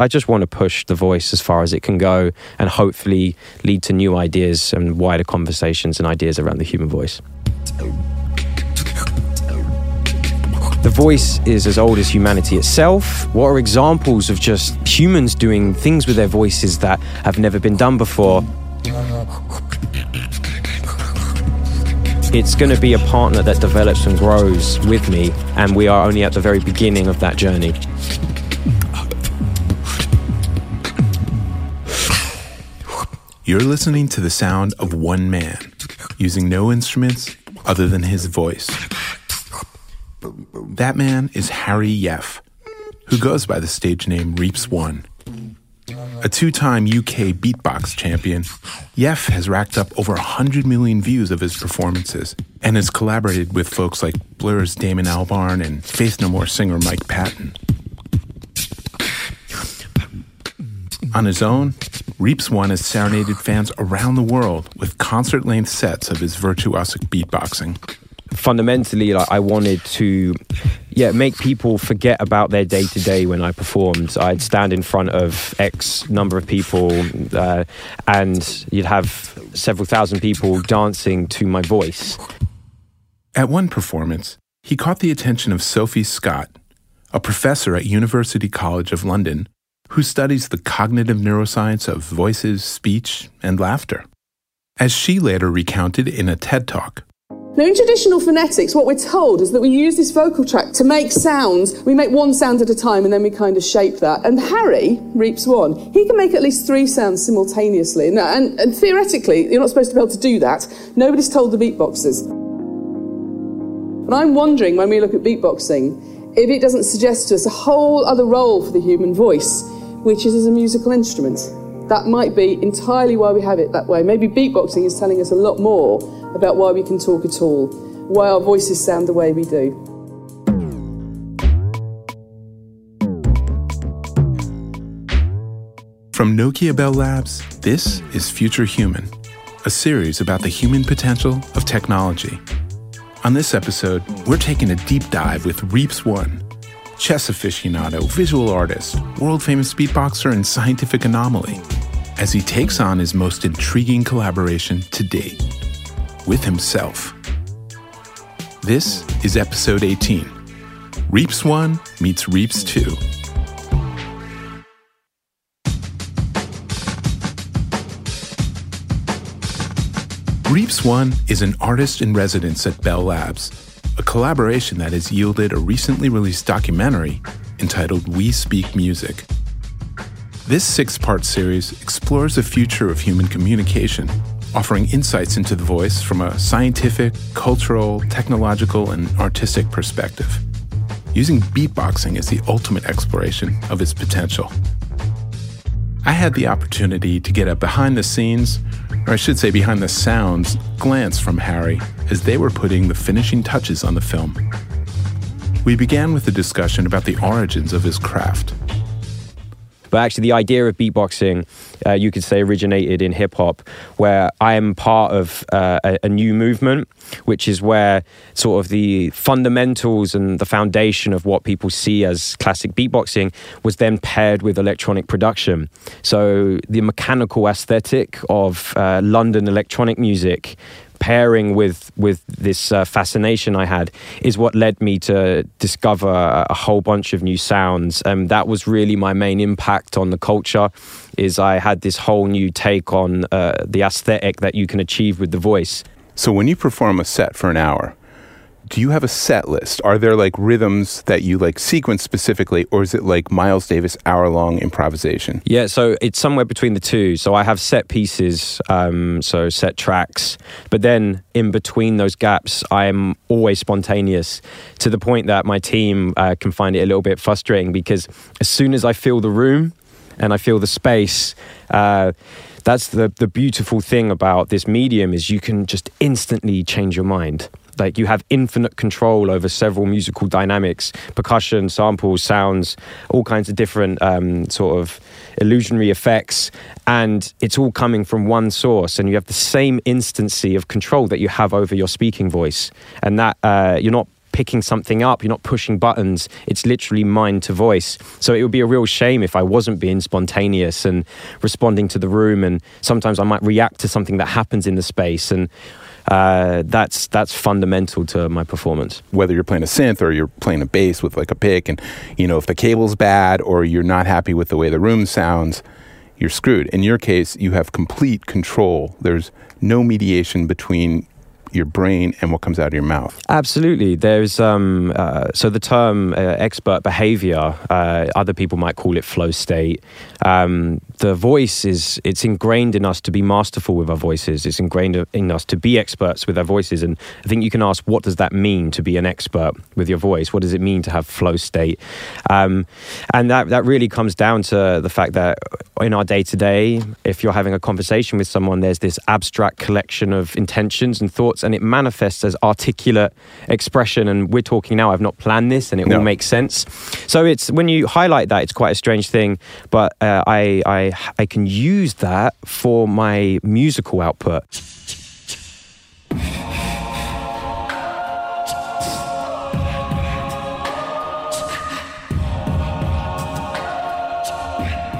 I just want to push the voice as far as it can go and hopefully lead to new ideas and wider conversations and ideas around the human voice. The voice is as old as humanity itself. What are examples of just humans doing things with their voices that have never been done before? It's going to be a partner that develops and grows with me, and we are only at the very beginning of that journey. You're listening to the sound of one man, using no instruments other than his voice. That man is Harry Yeff, who goes by the stage name Reeps One. A two-time UK beatbox champion, Yeff has racked up over 100 million views of his performances and has collaborated with folks like Blur's Damon Albarn and Faith No More singer Mike Patton. On his own, Reeps One has serenaded fans around the world with concert-length sets of his virtuosic beatboxing. Fundamentally, like, I wanted to make people forget about their day-to-day when I performed. I'd stand in front of X number of people and you'd have several thousand people dancing to my voice. At one performance, he caught the attention of Sophie Scott, a professor at University College of London who studies the cognitive neuroscience of voices, speech, and laughter. As she later recounted in a TED Talk, now, in traditional phonetics, what we're told is that we use this vocal tract to make sounds. We make one sound at a time, and then we kind of shape that. And Harry, Reeps One, he can make at least three sounds simultaneously. And theoretically, you're not supposed to be able to do that. Nobody's told the beatboxers. And I'm wondering, when we look at beatboxing, if it doesn't suggest to us a whole other role for the human voice, which is as a musical instrument. That might be entirely why we have it that way. Maybe beatboxing is telling us a lot more about why we can talk at all, why our voices sound the way we do. From Nokia Bell Labs, this is Future Human, a series about the human potential of technology. On this episode, we're taking a deep dive with Reeps One, chess aficionado, visual artist, world-famous beatboxer, and scientific anomaly, as he takes on his most intriguing collaboration to date, with himself. This is episode 18, Reeps One meets Reeps Two. Reeps One is an artist in residence at Bell Labs, a collaboration that has yielded a recently released documentary entitled We Speak Music. This six-part series explores the future of human communication, offering insights into the voice from a scientific, cultural, technological, and artistic perspective, using beatboxing as the ultimate exploration of its potential. I had the opportunity to get a behind-the-scenes, or I should say behind-the-sounds, glance from Harry as they were putting the finishing touches on the film. We began with a discussion about the origins of his craft. But actually, the idea of beatboxing, you could say, originated in hip-hop, where I am part of a new movement, which is where sort of the fundamentals and the foundation of what people see as classic beatboxing was then paired with electronic production. So the mechanical aesthetic of London electronic music pairing with this fascination I had is what led me to discover a whole bunch of new sounds. And that was really my main impact on the culture, is I had this whole new take on the aesthetic that you can achieve with the voice. So when you perform a set for an hour, do you have a set list? Are there like rhythms that you like sequence specifically, or is it like Miles Davis hour-long improvisation? Yeah, so it's somewhere between the two. So I have set pieces, so set tracks, but then in between those gaps, I'm always spontaneous, to the point that my team can find it a little bit frustrating, because as soon as I feel the room and I feel the space, that's the beautiful thing about this medium, is you can just instantly change your mind. Like, you have infinite control over several musical dynamics, percussion, samples, sounds, all kinds of different sort of illusionary effects, and it's all coming from one source, and you have the same instancy of control that you have over your speaking voice, and that you're not picking something up, you're not pushing buttons, it's literally mind to voice. So it would be a real shame if I wasn't being spontaneous and responding to the room, and sometimes I might react to something that happens in the space, and that's fundamental to my performance. Whether you're playing a synth or you're playing a bass with like a pick, and you know, if the cable's bad or you're not happy with the way the room sounds, you're screwed. In your case, you have complete control. There's no mediation between your brain and what comes out of your mouth. Absolutely. There's so the term expert behavior, other people might call it flow state. The voice is, it's ingrained in us to be masterful with our voices. It's ingrained in us to be experts with our voices. And I think you can ask, what does that mean to be an expert with your voice? What does it mean to have flow state? And that really comes down to the fact that in our day-to-day, if you're having a conversation with someone, there's this abstract collection of intentions and thoughts, and it manifests as articulate expression, and we're talking now, I've not planned this, and it all makes sense. So it's, when you highlight that, it's quite a strange thing, but I can use that for my musical output.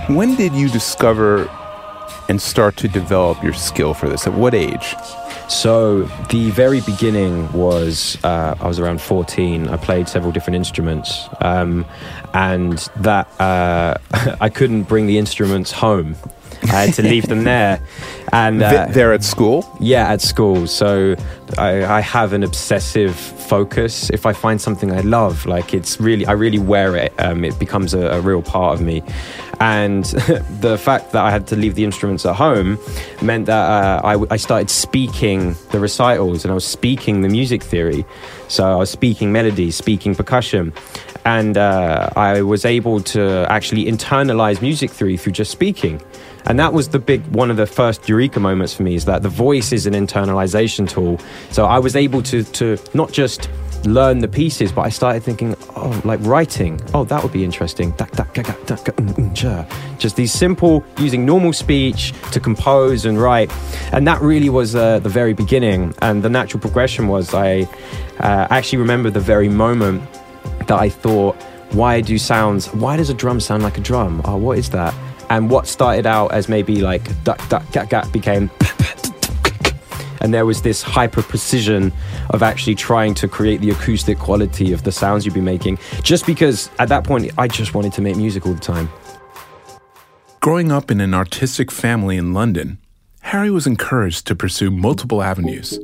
When did you discover and start to develop your skill for this? At what age? So the very beginning was, I was around 14. I played several different instruments, and that I couldn't bring the instruments home. I had to leave them there. And they're at school? Yeah, at school. So I have an obsessive focus. If I find something I love, like I really wear it. It becomes a real part of me. And the fact that I had to leave the instruments at home meant that I started speaking the recitals, and I was speaking the music theory. So I was speaking melodies, speaking percussion. And I was able to actually internalize music theory through just speaking. And that was the big, one of the first eureka moments for me, is that the voice is an internalization tool. So I was able to not just learn the pieces, but I started thinking, oh, like writing, oh, that would be interesting. Just these simple, using normal speech to compose and write. And that really was the very beginning. And the natural progression was, I actually remember the very moment that I thought, why does a drum sound like a drum? Oh, what is that? And what started out as maybe like duck, duck, gat, gat became... And there was this hyper precision of actually trying to create the acoustic quality of the sounds you'd be making, just because at that point, I just wanted to make music all the time. Growing up in an artistic family in London, Harry was encouraged to pursue multiple avenues,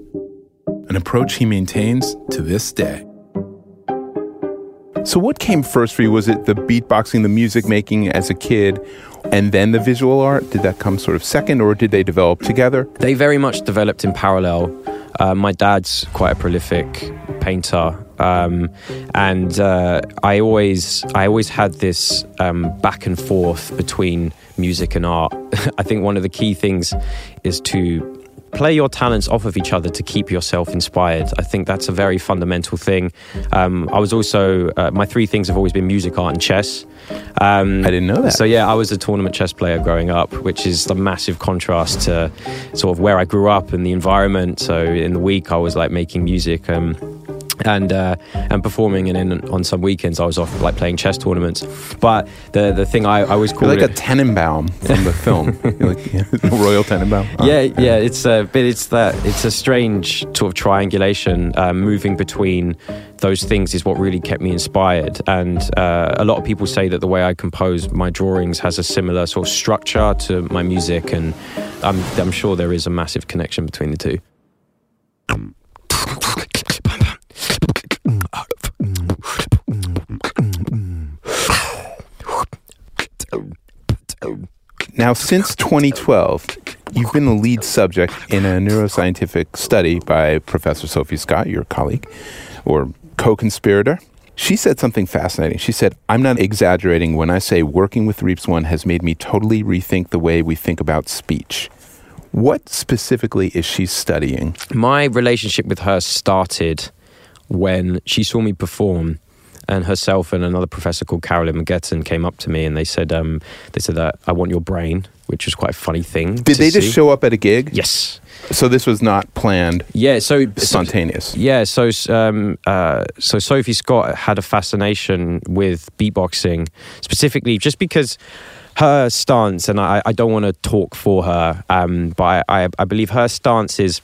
an approach he maintains to this day. So what came first for you? Was it the beatboxing, the music making as a kid, and then the visual art? Did that come sort of second, or did they develop together? They very much developed in parallel. My dad's quite a prolific painter, and I always had this back and forth between music and art. I think one of the key things is to play your talents off of each other to keep yourself inspired. I think that's a very fundamental thing. I was also, my three things have always been music, art, and chess. I didn't know that. So yeah, I was a tournament chess player growing up, which is a massive contrast to sort of where I grew up and the environment. So in the week, I was like making music and performing, and then on some weekends I was off like playing chess tournaments. But the thing I always called it, like a Tenenbaum from the film, like, Royal Tenenbaum. Yeah, it's a strange sort of triangulation, moving between those things is what really kept me inspired. And a lot of people say that the way I compose my drawings has a similar sort of structure to my music, and I'm sure there is a massive connection between the two. Now, since 2012, you've been the lead subject in a neuroscientific study by Professor Sophie Scott, your colleague, or co-conspirator. She said something fascinating. She said, "I'm not exaggerating when I say working with Reeps One has made me totally rethink the way we think about speech." What specifically is she studying? My relationship with her started when she saw me perform, and herself and another professor called Carolyn McGettan came up to me and they said that I want your brain, which is quite a funny thing. Did they just show up at a gig? Yes. So this was not planned. Yeah. So spontaneous. Yeah. So so Sophie Scott had a fascination with beatboxing, specifically just because her stance, and I don't want to talk for her, but I believe her stance is,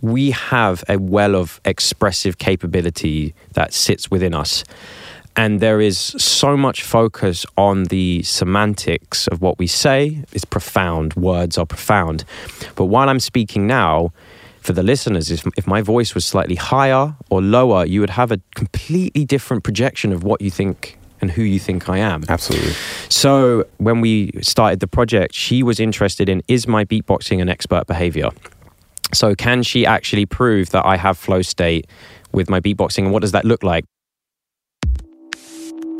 we have a well of expressive capability that sits within us. And there is so much focus on the semantics of what we say. It's profound. Words are profound. But while I'm speaking now, for the listeners, if my voice was slightly higher or lower, you would have a completely different projection of what you think and who you think I am. Absolutely. So when we started the project, she was interested in, is my beatboxing an expert behavior? So can she actually prove that I have flow state with my beatboxing, and what does that look like?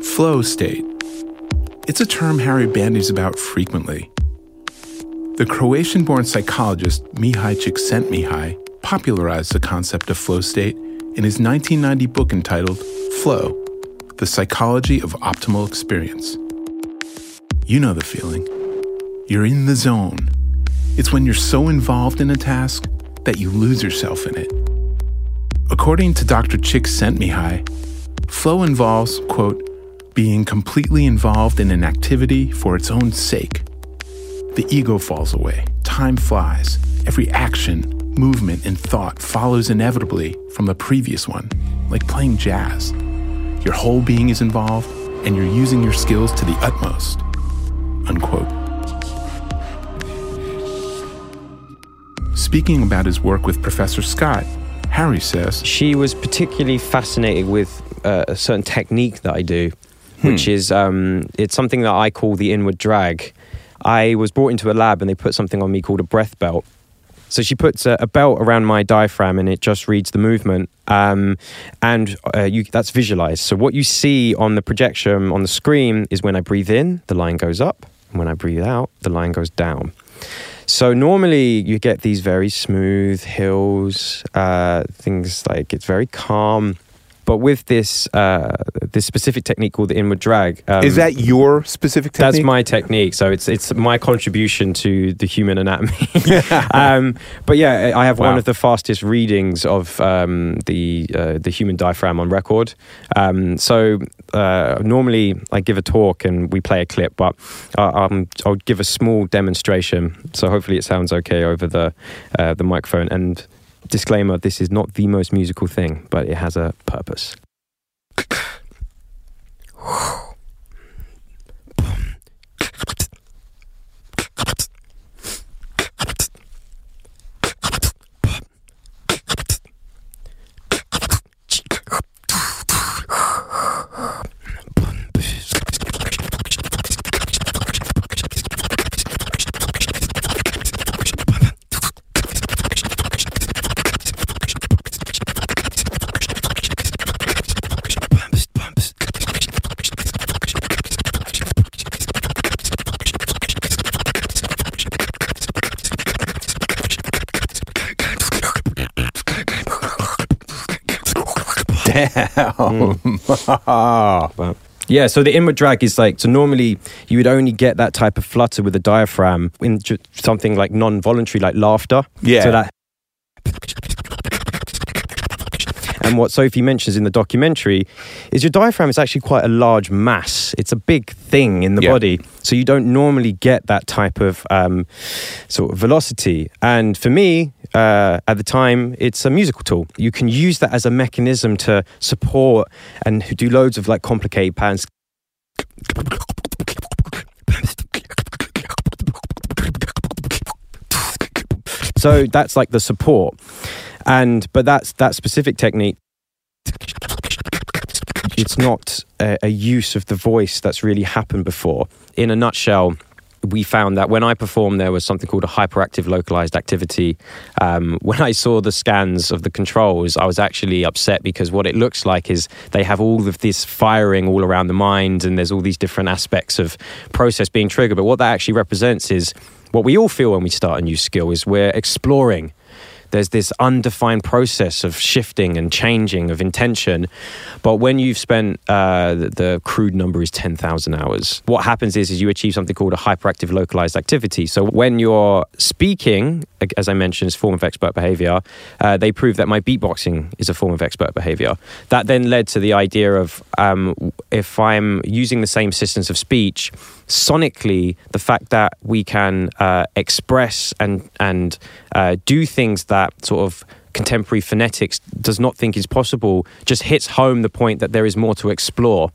Flow state. It's a term Harry bandies about frequently. The Croatian-born psychologist Mihaly Csikszentmihalyi popularized the concept of flow state in his 1990 book entitled Flow, The Psychology of Optimal Experience. You know the feeling. You're in the zone. It's when you're so involved in a task that you lose yourself in it. According to Dr. Csikszentmihalyi, flow involves, quote, being completely involved in an activity for its own sake. The ego falls away, time flies, every action, movement, and thought follows inevitably from the previous one, like playing jazz. Your whole being is involved, and you're using your skills to the utmost, unquote. Speaking about his work with Professor Scott, Harry says, she was particularly fascinated with a certain technique that I do, which is, it's something that I call the inward drag. I was brought into a lab and they put something on me called a breath belt. So she puts a belt around my diaphragm and it just reads the movement. That's visualized. So what you see on the projection on the screen is when I breathe in, the line goes up. And when I breathe out, the line goes down. So normally you get these very smooth hills, things like it's very calm. But with this this specific technique called the inward drag... is that your specific technique? That's my technique. So it's my contribution to the human anatomy. But yeah, I have one of the fastest readings of the human diaphragm on record. So normally I give a talk and we play a clip, but I'll give a small demonstration. So hopefully it sounds okay over the microphone. And... disclaimer, this is not the most musical thing, but it has a purpose. But, yeah, so the inward drag is like, so normally you would only get that type of flutter with a diaphragm in something like non-voluntary, like laughter. Yeah. So that, and what Sophie mentions in the documentary is your diaphragm is actually quite a large mass. It's a big thing in the body. So you don't normally get that type of sort of velocity. And for me, at the time, it's a musical tool. You can use that as a mechanism to support and do loads of like complicated patterns. So that's like the support. But that specific technique, it's not a use of the voice that's really happened before. In a nutshell, we found that when I performed, there was something called a hyperactive localized activity. When I saw the scans of the controls, I was actually upset because what it looks like is they have all of this firing all around the mind and there's all these different aspects of process being triggered. But what that actually represents is what we all feel when we start a new skill is we're exploring There's this undefined process of shifting and changing of intention. But when you've spent, the crude number is 10,000 hours, what happens is you achieve something called a hyperactive localized activity. So when you're speaking, as I mentioned, is a form of expert behavior. They proved that my beatboxing is a form of expert behavior. That then led to the idea of if I'm using the same systems of speech, sonically, the fact that we can express and do things that sort of contemporary phonetics does not think is possible just hits home the point that there is more to explore.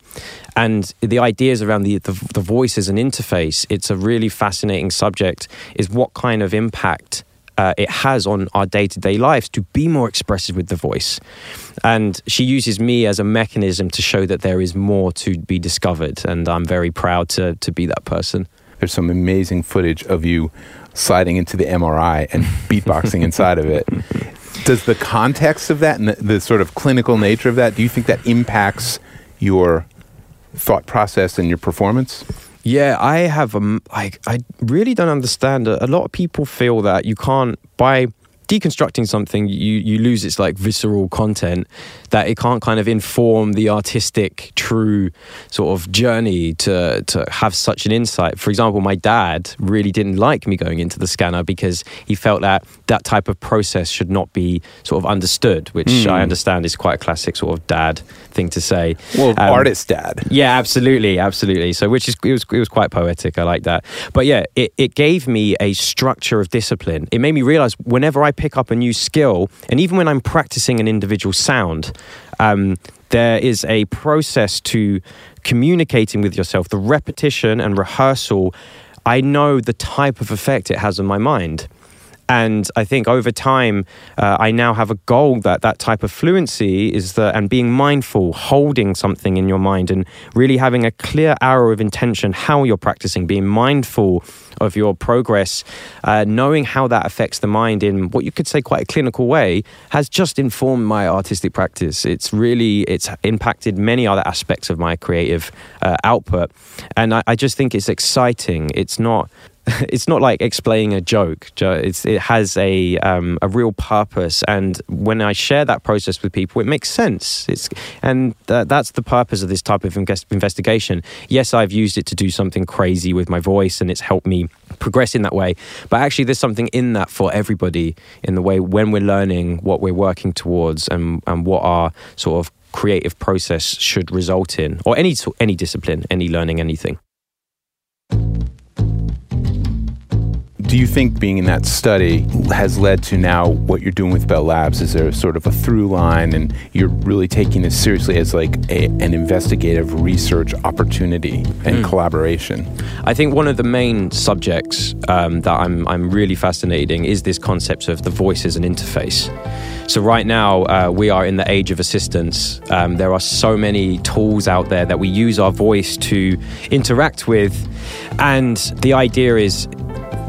And the ideas around the voice as an interface, it's a really fascinating subject, is what kind of impact it has on our day-to-day lives to be more expressive with the voice. And she uses me as a mechanism to show that there is more to be discovered, and I'm very proud to be that person. There's some amazing footage of you sliding into the MRI and beatboxing inside of it. Does the context of that and the sort of clinical nature of that, do you think that impacts your thought process and your performance? Yeah, I have, I really don't understand. A lot of people feel that you can't, by deconstructing something, you lose its like visceral content, that it can't kind of inform the artistic, true sort of journey to have such an insight. For example, my dad really didn't like me going into the scanner because he felt that that type of process should not be sort of understood, which I understand is quite a classic sort of dad thing to say. Well, artist dad. Yeah, absolutely, absolutely. So, which is, it was quite poetic. I like that. But yeah, it gave me a structure of discipline. It made me realize whenever I pick up a new skill, and even when I'm practicing an individual sound, there is a process to communicating with yourself. The repetition and rehearsal, I know the type of effect it has on my mind. And I think over time, I now have a goal that type of fluency is that, and being mindful, holding something in your mind and really having a clear arrow of intention, how you're practicing, being mindful of your progress, knowing how that affects the mind in what you could say quite a clinical way, has just informed my artistic practice. It's impacted many other aspects of my creative output. And I just think it's exciting. It's not like explaining a joke. It has a real purpose, and when I share that process with people, it makes sense. That's the purpose of this type of investigation. Yes, I've used it to do something crazy with my voice, and it's helped me progress in that way. But actually, there's something in that for everybody in the way when we're learning what we're working towards and what our sort of creative process should result in, or any discipline, any learning, anything. Do you think being in that study has led to now what you're doing with Bell Labs? Is there sort of a through line, and you're really taking this seriously as like an investigative research opportunity and collaboration? I think one of the main subjects that I'm really fascinating is this concept of the voice as an interface. So right now, we are in the age of assistance. There are so many tools out there that we use our voice to interact with. And the idea is,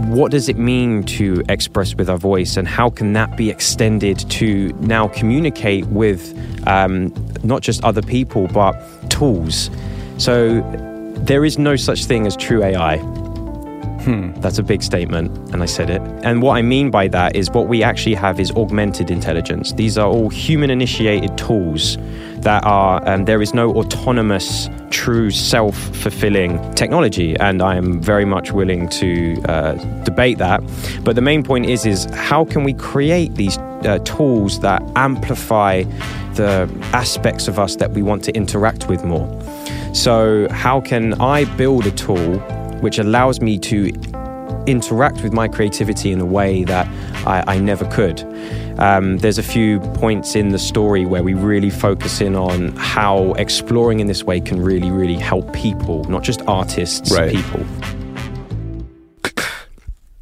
what does it mean to express with our voice, and how can that be extended to now communicate with not just other people, but tools? So there is no such thing as true AI. That's a big statement, and I said it. And what I mean by that is what we actually have is augmented intelligence. These are all human-initiated tools that are, and there is no autonomous, true self-fulfilling technology. And I am very much willing to debate that. But the main point is how can we create these tools that amplify the aspects of us that we want to interact with more? So how can I build a tool which allows me to interact with my creativity in a way that I never could? There's a few points in the story where we really focus in on how exploring in this way can really, really help people, not just artists, right. People.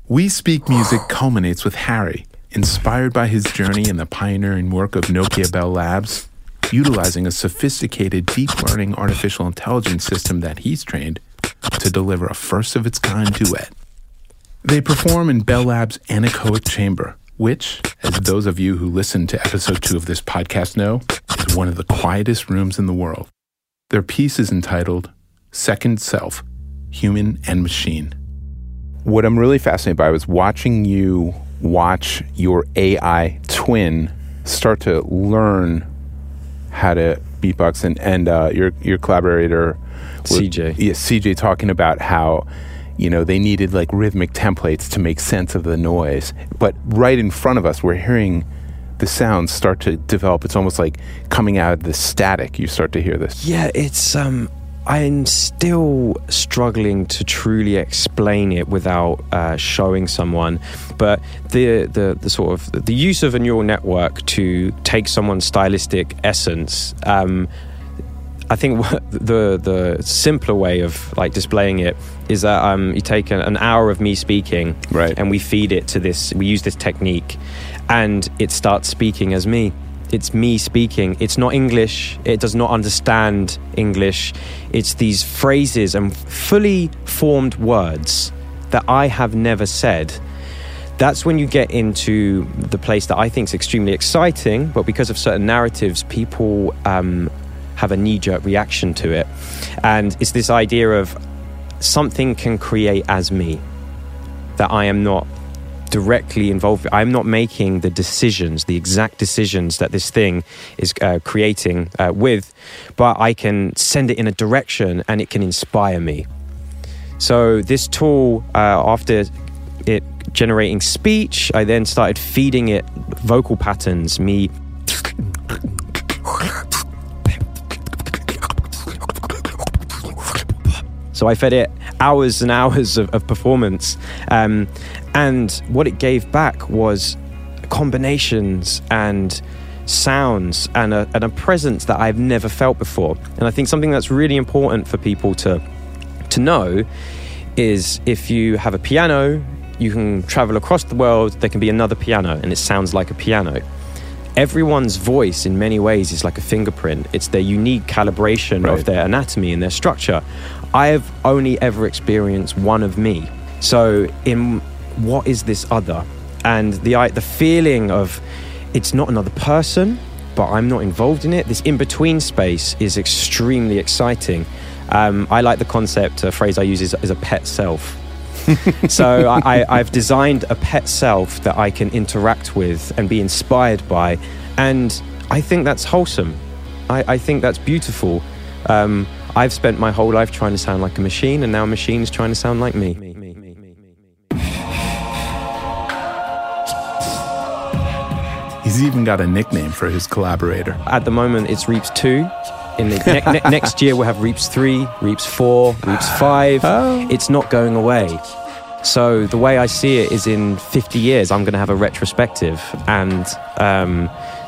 We Speak Music culminates with Harry, inspired by his journey and the pioneering work of Nokia Bell Labs, utilizing a sophisticated deep learning artificial intelligence system that he's trained to deliver a first-of-its-kind duet. They perform in Bell Labs' anechoic chamber, which, as those of you who listened to episode 2 of this podcast know, is one of the quietest rooms in the world. Their piece is entitled Second Self, Human and Machine. What I'm really fascinated by was watching you watch your AI twin start to learn how to beatbox, and your collaborator CJ. Yeah, CJ talking about how, you know, they needed like rhythmic templates to make sense of the noise. But right in front of us, we're hearing the sounds start to develop. It's almost like coming out of the static, you start to hear this. Yeah, it's I'm still struggling to truly explain it without showing someone, but the sort of the use of a neural network to take someone's stylistic essence, I think the simpler way of like displaying it is that you take an hour of me speaking, right, and we feed it to this, we use this technique, and it starts speaking as me. It's me speaking. It's not English. It does not understand English. It's these phrases and fully formed words that I have never said. That's when you get into the place that I think is extremely exciting, but because of certain narratives, people have a knee-jerk reaction to it. And it's this idea of something can create as me, that I am not directly involved. I'm not making the decisions, the exact decisions that this thing is creating with, but I can send it in a direction and it can inspire me. So this tool, after it generating speech, I then started feeding it vocal patterns, me so I fed it hours and hours of performance, and what it gave back was combinations and sounds and a presence that I've never felt before. And I think something that's really important for people to know is if you have a piano, you can travel across the world, there can be another piano, and it sounds like a piano. Everyone's voice in many ways is like a fingerprint. It's their unique calibration, right, of their anatomy and their structure. I have only ever experienced one of me. So in what is this other? And the feeling of it's not another person, but I'm not involved in it. This in-between space is extremely exciting. I like the concept, a phrase I use is a pet self. So I've designed a pet self that I can interact with and be inspired by. And I think that's wholesome. I think that's beautiful. I've spent my whole life trying to sound like a machine, and now a machine is trying to sound like me. He's even got a nickname for his collaborator. At the moment, it's Reeps 2. In the next year, we'll have Reeps 3, Reeps 4, Reeps 5. Oh. It's not going away. So the way I see it is in 50 years, I'm going to have a retrospective. And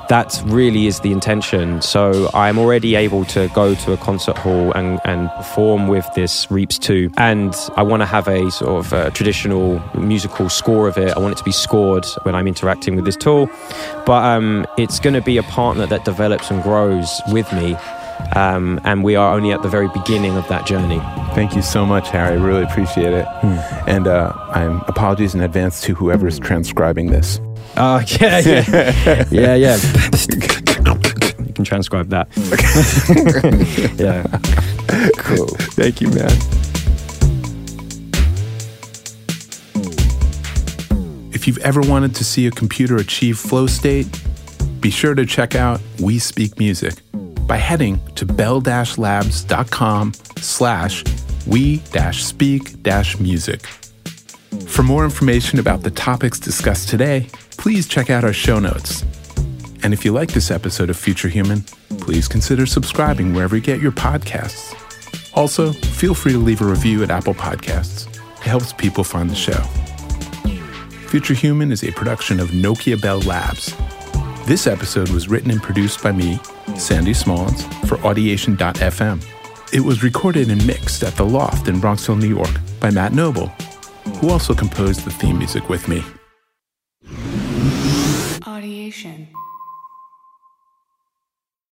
that really is the intention. So I'm already able to go to a concert hall and perform with this Reeps 2. And I want to have a sort of a traditional musical score of it. I want it to be scored when I'm interacting with this tool. But it's going to be a partner that develops and grows with me. And we are only at the very beginning of that journey. Thank you so much, Harry. Really appreciate it. And I'm apologies in advance to whoever's transcribing this. Okay. Yeah. You can transcribe that. Yeah. Cool. Thank you, man. If you've ever wanted to see a computer achieve flow state, be sure to check out We Speak Music by heading to bell-labs.com/we-speak-music. For more information about the topics discussed today, please check out our show notes. And if you like this episode of Future Human, please consider subscribing wherever you get your podcasts. Also, feel free to leave a review at Apple Podcasts. It helps people find the show. Future Human is a production of Nokia Bell Labs. This episode was written and produced by me, Sandy Smallins, for Audiation.fm. It was recorded and mixed at The Loft in Bronxville, New York, by Matt Noble, who also composed the theme music with me. Audiation.